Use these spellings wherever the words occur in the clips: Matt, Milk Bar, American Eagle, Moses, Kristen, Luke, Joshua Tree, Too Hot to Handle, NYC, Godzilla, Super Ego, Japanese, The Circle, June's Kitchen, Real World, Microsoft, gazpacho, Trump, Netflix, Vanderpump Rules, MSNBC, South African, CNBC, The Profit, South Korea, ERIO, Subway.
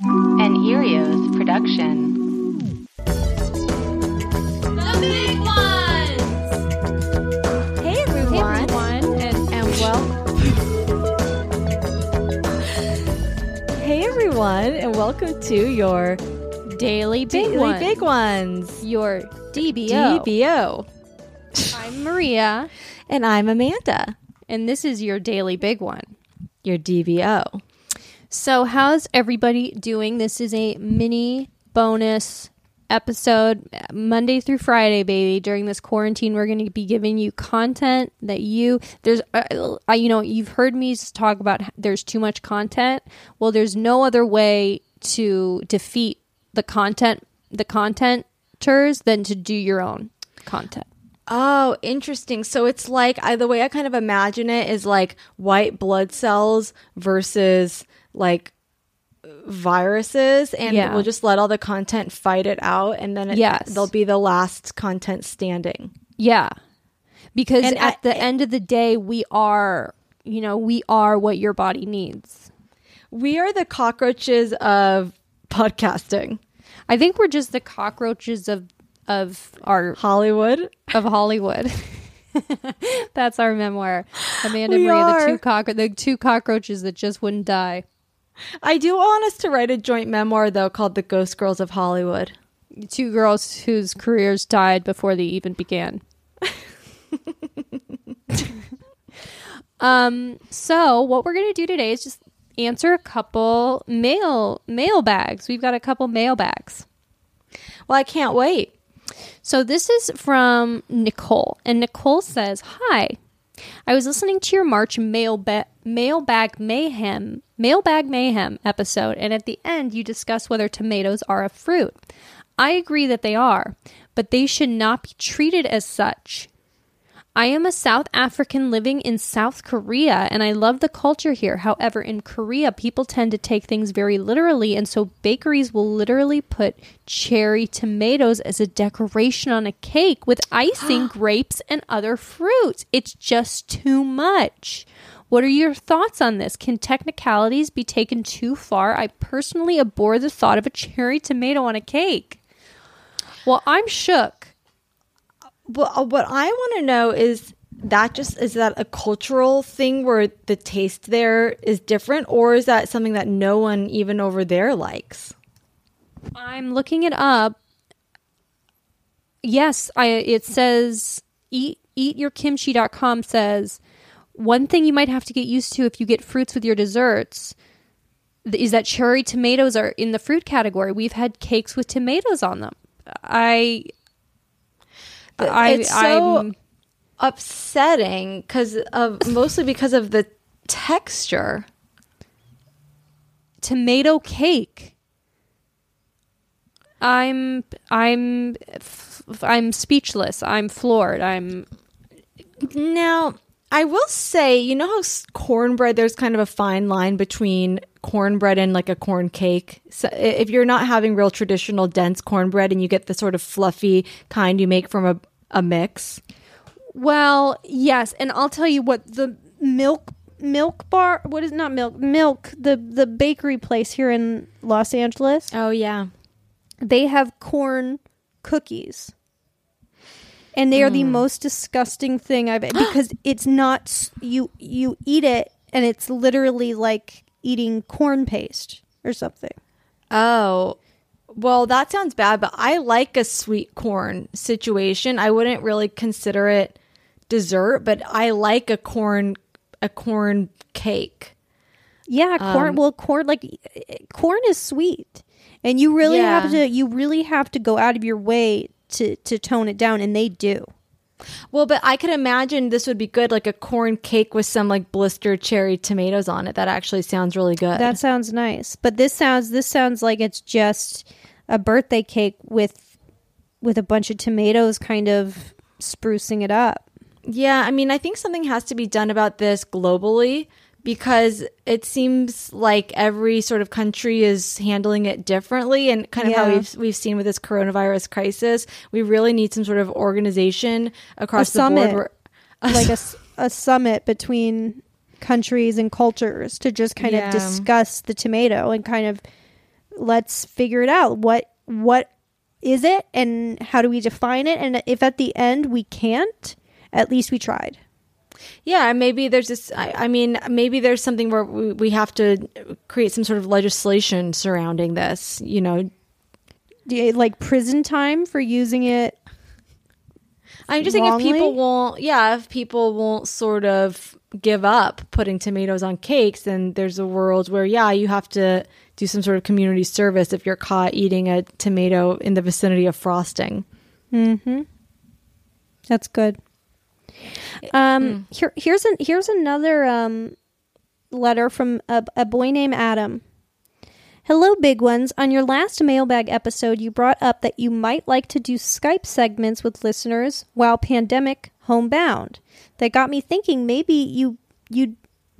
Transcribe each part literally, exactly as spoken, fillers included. An ERIO's production. The big ones! Hey everyone! Hey everyone! And, and well... hey everyone, and welcome to your Daily Big Daily Ones. Big Ones. Your D B O. D B O. I'm Maria. And I'm Amanda. And this is your Daily Big One. Your D B O. So how's everybody doing? This is a mini bonus episode Monday through Friday, baby. During this quarantine, we're going to be giving you content that you there's uh, you know, you've heard me talk about there's too much content. Well, there's no other way to defeat the content the contenters than to do your own content. Oh, interesting. So it's like I, the way I kind of imagine it is like white blood cells versus like viruses, and yeah. we'll just let all the content fight it out, and then it, yes. they'll be the last content standing. Yeah. Because and at I, the end of the day, we are, you know, we are what your body needs. We are the cockroaches of podcasting. I think we're just the cockroaches of of our Hollywood of Hollywood. That's our memoir. Amanda we Maria, are. the two cock the two cockroaches that just wouldn't die. I do want us to write a joint memoir though, called The Ghost Girls of Hollywood. Two girls whose careers died before they even began. um. So what we're gonna do today is just answer a couple mail mailbags. We've got a couple mailbags. Well, I can't wait. So this is from Nicole, and Nicole says, "Hi, I was listening to your March mailbag mailbag mayhem mailbag mayhem episode, and at the end you discuss whether tomatoes are a fruit. I agree that they are, but they should not be treated as such. I am a South African living in South Korea, and I love the culture here. However, in Korea, people tend to take things very literally, and so bakeries will literally put cherry tomatoes as a decoration on a cake with icing, grapes, and other fruits. It's just too much. What are your thoughts on this? Can technicalities be taken too far? I personally abhor the thought of a cherry tomato on a cake." Well, I'm shook. Well, what I want to know is that just is that a cultural thing where the taste there is different, or is that something that no one even over there likes? I'm looking it up. Yes, I. It says eat eat your kimchi dot com says one thing you might have to get used to if you get fruits with your desserts is that cherry tomatoes are in the fruit category. We've had cakes with tomatoes on them. I. I, it's so I'm... upsetting because of mostly because of the texture. Tomato cake. I'm I'm I'm speechless. I'm floored. I'm now. I will say, you know how cornbread, there's kind of a fine line between cornbread and like a corn cake. So if you're not having real traditional dense cornbread and you get the sort of fluffy kind you make from a, a mix. Well, yes. And I'll tell you what, the milk, milk bar, what is not milk, milk, the, the bakery place here in Los Angeles. Oh, yeah. They have corn cookies. And they are mm. the most disgusting thing I've because it's not you you eat it and it's literally like eating corn paste or something. Oh, well, that sounds bad, but I like a sweet corn situation. I wouldn't really consider it dessert, but I like a corn a corn cake. Yeah, corn. Um, well, corn like corn is sweet, and you really yeah. have to you really have to go out of your way to to tone it down, and they do. Well, but I could imagine this would be good, like a corn cake with some like blistered cherry tomatoes on it. That actually sounds really good. That sounds nice. But this sounds this sounds like it's just a birthday cake with with a bunch of tomatoes kind of sprucing it up. Yeah, I mean, I think something has to be done about this globally, because it seems like every sort of country is handling it differently, and kind of yeah. how we've we've seen with this coronavirus crisis, we really need some sort of organization across the board, where, uh, like a, a summit between countries and cultures to just kind yeah. of discuss the tomato and kind of let's figure it out. What what is it, and how do we define it? And if at the end we can't, at least we tried. Yeah, maybe there's this, I, I mean, maybe there's something where we, we have to create some sort of legislation surrounding this, you know. Yeah, like prison time for using it I'm just wrongly? Thinking if people won't, yeah, if people won't sort of give up putting tomatoes on cakes, then there's a world where, yeah, you have to do some sort of community service if you're caught eating a tomato in the vicinity of frosting. Mm-hmm. That's good. Um, mm. here, here's an, here's another um, letter from a, a boy named Adam. Hello, big ones. On your last mailbag episode, you brought up that you might like to do Skype segments with listeners while pandemic homebound. That got me thinking maybe you, you'd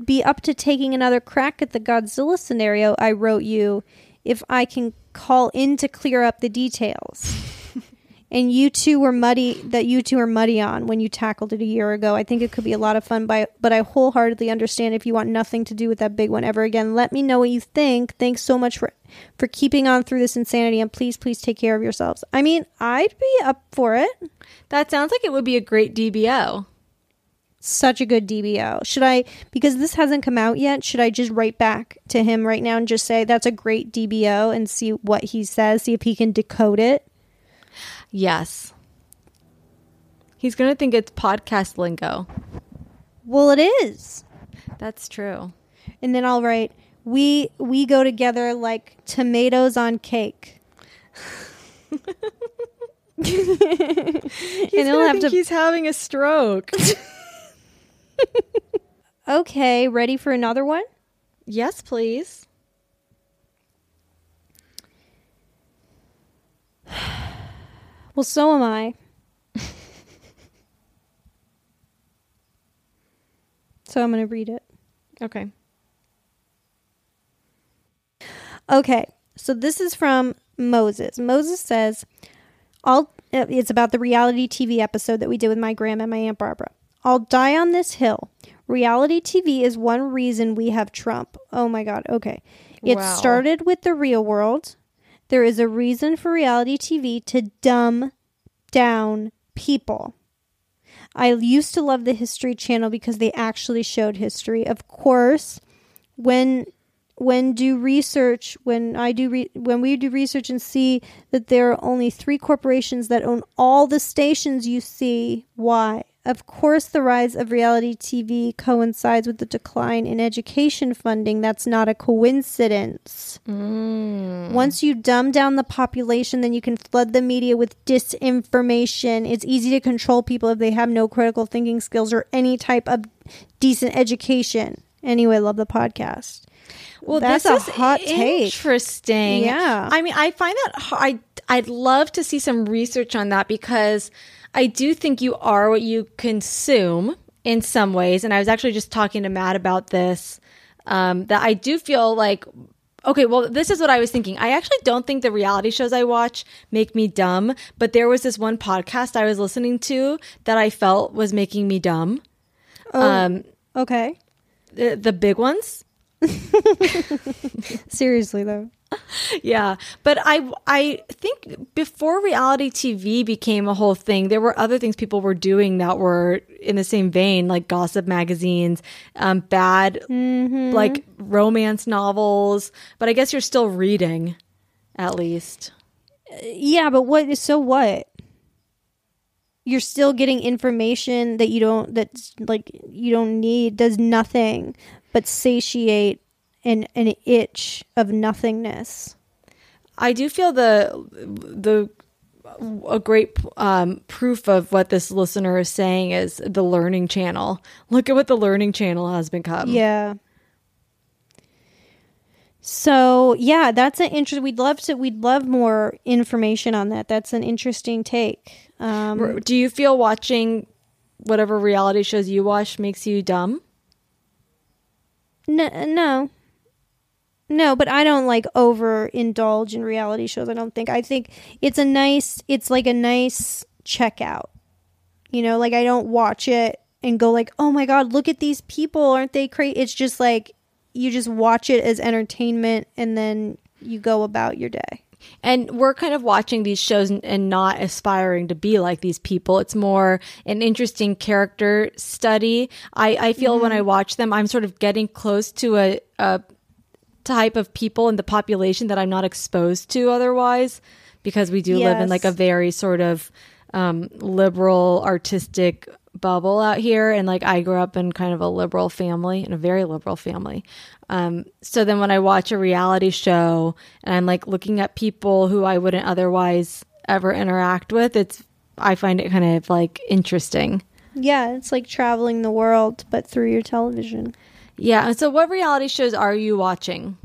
be up to taking another crack at the Godzilla scenario I wrote you if I can call in to clear up the details. And you two were muddy, that you two were muddy on when you tackled it a year ago. I think it could be a lot of fun, by, but I wholeheartedly understand if you want nothing to do with that big one ever again. Let me know what you think. Thanks so much for, for keeping on through this insanity, and please, please take care of yourselves. I mean, I'd be up for it. That sounds like it would be a great D B O. Such a good D B O. Should I, because this hasn't come out yet, should I just write back to him right now and just say, that's a great D B O, and see what he says, see if he can decode it? Yes. He's going to think it's podcast lingo. Well, it is. That's true. And then I'll write, we we go together like tomatoes on cake. he's and he'll have to he's having a stroke. Okay, ready for another one? Yes, please. Well, so am I. So I'm going to read it. Okay. Okay. So this is from Moses. Moses says, "I'll." It's about the reality T V episode that we did with my grandma and my Aunt Barbara. I'll die on this hill. Reality T V is one reason we have Trump. Oh, my God. Okay. It wow. started with The Real World. There is a reason for reality T V to dumb down people. I used to love the History Channel because they actually showed history. Of course, when when do research, when I do re- when we do research and see that there are only three corporations that own all the stations you see, why? Of course, the rise of reality T V coincides with the decline in education funding. That's not a coincidence. Mm. Once you dumb down the population, then you can flood the media with disinformation. It's easy to control people if they have no critical thinking skills or any type of decent education. Anyway, love the podcast. Well, that's this is a hot take. Interesting. Yeah. I mean, I find that I, I'd love to see some research on that, because I do think you are what you consume in some ways. And I was actually just talking to Matt about this, um, that I do feel like, okay, well, this is what I was thinking. I actually don't think the reality shows I watch make me dumb, but there was this one podcast I was listening to that I felt was making me dumb. Oh, um, okay. The, the big ones. Seriously, though. Yeah, but I I think before reality T V became a whole thing, there were other things people were doing that were in the same vein, like gossip magazines, um, bad mm-hmm. like romance novels. But I guess you're still reading, at least. Yeah, but what? So what? You're still getting information that you don't that's like you don't need. Does nothing but satiate An, an itch of nothingness. I do feel the the a great um, proof of what this listener is saying is the Learning Channel. Look at what the Learning Channel has become. Yeah. So yeah, that's an interest. We'd love to. We'd love more information on that. That's an interesting take. Um, Do you feel watching whatever reality shows you watch makes you dumb? No, no, no. But I don't like overindulge in reality shows. I don't think. I think it's a nice. It's like a nice checkout. You know, like I don't watch it and go like, oh my god, look at these people, aren't they crazy? It's just like. You just watch it as entertainment and then you go about your day. And we're kind of watching these shows and not aspiring to be like these people. It's more an interesting character study. I, I feel mm-hmm. when I watch them, I'm sort of getting close to a, a type of people in the population that I'm not exposed to otherwise, because we do yes. live in like a very sort of um, liberal, artistic bubble out here, and like I grew up in kind of a liberal family, in a very liberal family, um so then when I watch a reality show and I'm like looking at people who I wouldn't otherwise ever interact with, it's I find it kind of like interesting. Yeah, it's like traveling the world but through your television. Yeah. And so what reality shows are you watching?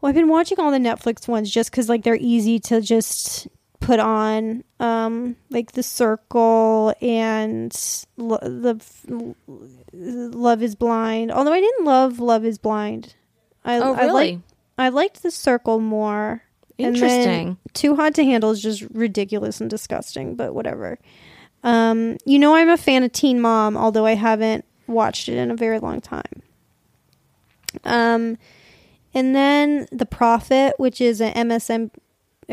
Well, I've been watching all the Netflix ones just because like they're easy to just put on, um like The Circle and lo- the f- Love Is Blind, although I didn't love Love Is Blind. I, oh, really? I, like, I liked The Circle more. Interesting. Too Hot to Handle is just ridiculous and disgusting, but whatever. Um you know, I'm a fan of Teen Mom, although I haven't watched it in a very long time. Um and then The Profit, which is an M S N B C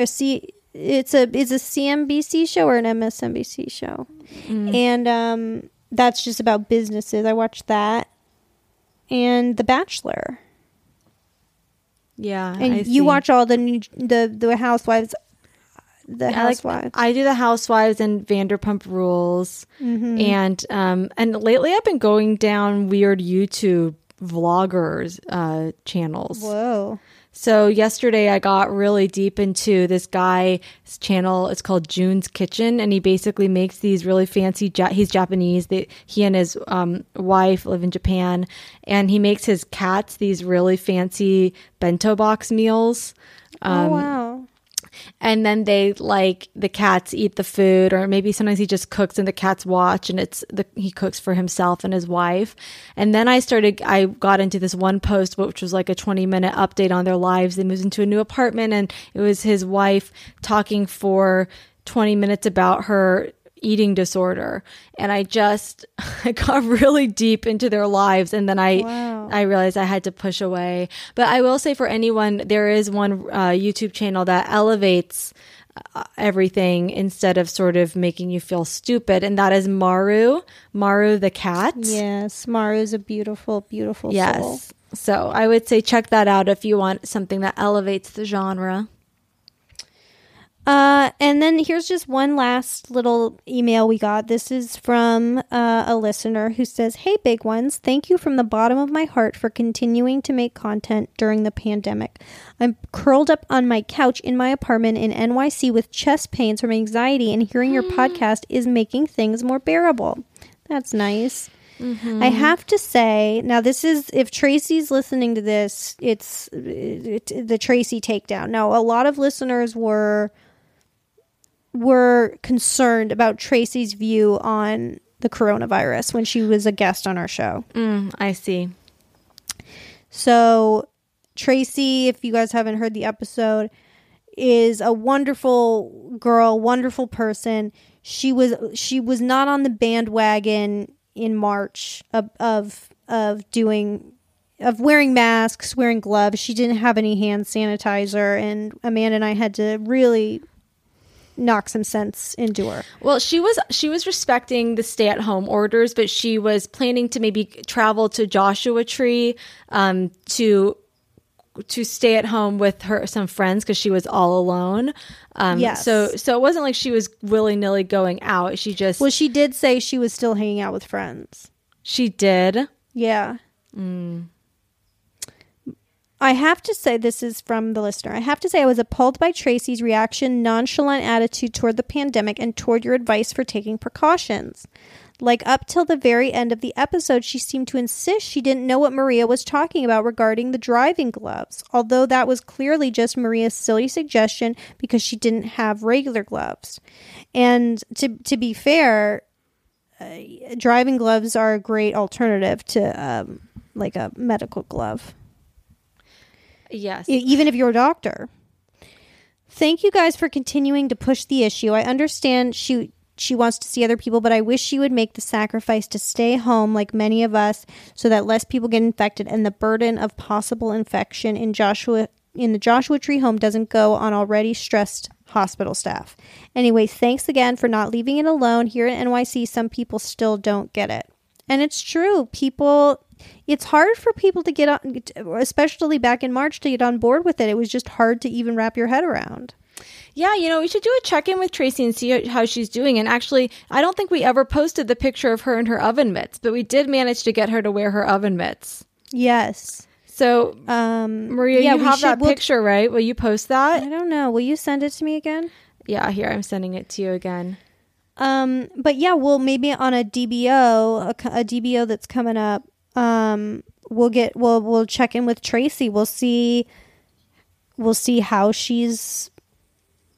or C It's a it's a C N B C show or an M S N B C show. Mm. And um, that's just about businesses. I watched that. And The Bachelor. Yeah. And I you see. watch all the new, the the Housewives. The Housewives. I, like, I do the Housewives and Vanderpump Rules. Mm-hmm. And um and lately I've been going down weird YouTube vloggers uh, channels. Whoa. So yesterday I got really deep into this guy's channel. It's called June's Kitchen, and he basically makes these really fancy, ja- he's Japanese, they, he and his um, wife live in Japan, and he makes his cats these really fancy bento box meals. Um, oh, wow. And then they like the cats eat the food, or maybe sometimes he just cooks and the cats watch, and it's the he cooks for himself and his wife. And then I started, I got into this one post, which was like a twenty minute update on their lives. They moved into a new apartment, and it was his wife talking for twenty minutes about her eating disorder. And I just I got really deep into their lives, and then I wow. I realized I had to push away. But I will say, for anyone, there is one uh, YouTube channel that elevates uh, everything instead of sort of making you feel stupid, and that is Maru, Maru the cat. Yes, Maru's a beautiful, beautiful yes. soul. So I would say check that out if you want something that elevates the genre. Uh, and then here's just one last little email we got. This is from uh, a listener who says, "Hey, big ones, thank you from the bottom of my heart for continuing to make content during the pandemic. I'm curled up on my couch in my apartment in N Y C with chest pains from anxiety, and hearing your podcast is making things more bearable." That's nice. Mm-hmm. I have to say, now this is, if Tracy's listening to this, it's it, it, the Tracy takedown. Now, a lot of listeners were... were concerned about Tracy's view on the coronavirus when she was a guest on our show. Mm, I see. So Tracy, if you guys haven't heard the episode, is a wonderful girl, wonderful person. She was she was not on the bandwagon in March of of, of doing of wearing masks, wearing gloves. She didn't have any hand sanitizer, and Amanda and I had to really knock some sense into her. Well, she was she was respecting the stay-at-home orders, but she was planning to maybe travel to Joshua Tree um, to to stay at home with her some friends because she was all alone. Um, yes. So so it wasn't like she was willy-nilly going out. She just well, she did say she was still hanging out with friends. She did. Yeah. Mm. I have to say, this is from the listener. I have to say I was appalled by Tracy's reaction, nonchalant attitude toward the pandemic and toward your advice for taking precautions. Like up till the very end of the episode, she seemed to insist she didn't know what Maria was talking about regarding the driving gloves, although that was clearly just Maria's silly suggestion because she didn't have regular gloves. And to to be fair, uh, driving gloves are a great alternative to um, like a medical glove. Yes. Even if you're a doctor. Thank you guys for continuing to push the issue. I understand she she wants to see other people, but I wish she would make the sacrifice to stay home like many of us so that less people get infected and the burden of possible infection in Joshua in the Joshua Tree home doesn't go on already stressed hospital staff. Anyway, thanks again for not leaving it alone. Here at N Y C, some people still don't get it. And it's true. People... It's hard for people to get on, especially back in March, to get on board with it. It was just hard to even wrap your head around. Yeah, you know, we should do a check-in with Tracy and see how she's doing. And actually, I don't think we ever posted the picture of her in her oven mitts, but we did manage to get her to wear her oven mitts. Yes. So, um, Maria, yeah, you have should, that we'll, picture, right? Will you post that? I don't know. Will you send it to me again? Yeah, here, I'm sending it to you again. Um, but yeah, well, maybe on a D B O, a, a D B O that's coming up, Um, we'll get, we'll, we'll check in with Tracy. We'll see, we'll see how she's,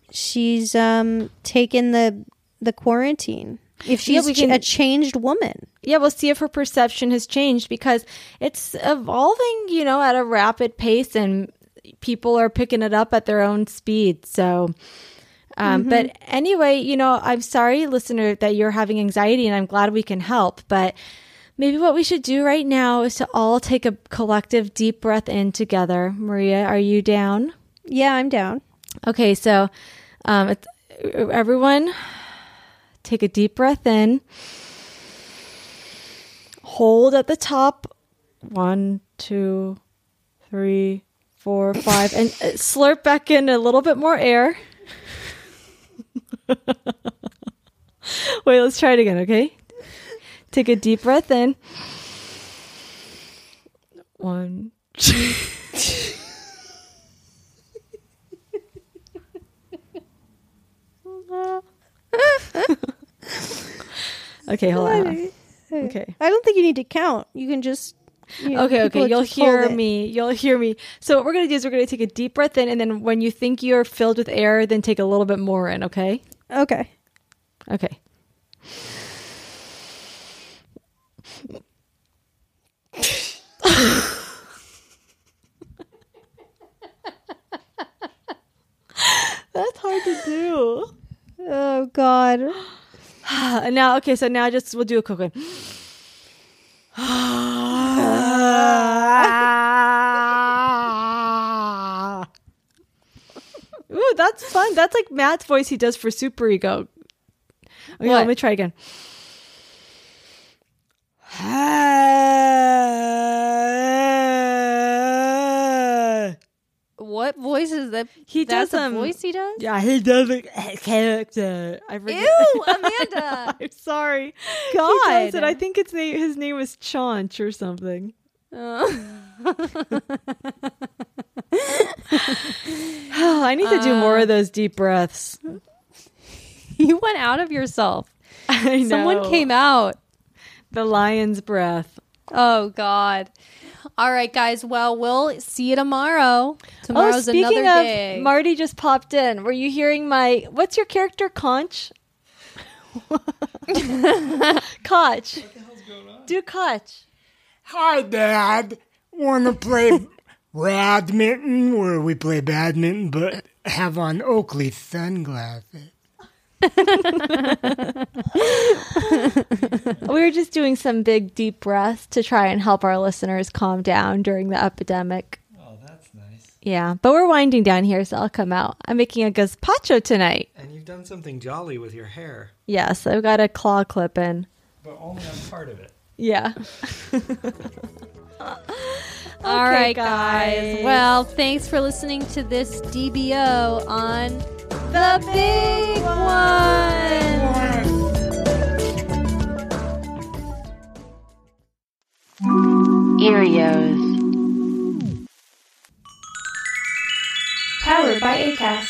she's, um, taken the, the quarantine. If she's yeah, can, a changed woman. Yeah. We'll see if her perception has changed because it's evolving, you know, at a rapid pace and people are picking it up at their own speed. So, um, mm-hmm. but anyway, you know, I'm sorry, listener, that you're having anxiety and I'm glad we can help, but maybe what we should do right now is to all take a collective deep breath in together. Maria, are you down? Yeah, I'm down. Okay, so um, it's, everyone take a deep breath in. Hold at the top. One, two, three, four, five. And slurp back in a little bit more air. Wait, let's try it again, okay? Take a deep breath in. One, two. Okay, hold on. Okay. I don't think you need to count. You can just. You know, okay, okay. You'll hear me. You'll hear me. So what we're going to do is we're going to take a deep breath in, and then when you think you're filled with air, then take a little bit more in, okay? Okay. Okay. That's hard to do. Oh God. And now, okay, so now just we'll do a quick one. Ooh, that's fun. That's like Matt's voice he does for Super Ego. Okay, what? Let me try again. What voice is that? He does the um, voice he does? Yeah, he does a character. I forget. Ew, Amanda. I'm sorry. God. He does it. I think it's name, his name was Chaunch or something. Oh. Oh, I need to do uh, more of those deep breaths. You went out of yourself. I know. Someone came out. The lion's breath. Oh, God. All right, guys. Well, we'll see you tomorrow. Tomorrow's oh, another of, day. Marty just popped in. Were you hearing my... What's your character? Conch? Koch. What the hell's going on? Do Koch. Hi, Dad. Want to play badminton, where we play badminton, but have on Oakley sunglasses. We were just doing some big deep breaths to try and help our listeners calm down during the epidemic. Oh, that's nice. Yeah, but we're winding down here, so I'll come out. I'm making a gazpacho tonight. And you've done something jolly with your hair. Yes, I've got a claw clip in. But only on part of it. Yeah. All okay, right, guys. guys. Well, thanks for listening to this D B O on... The big one! ERIOs. powered by Acast.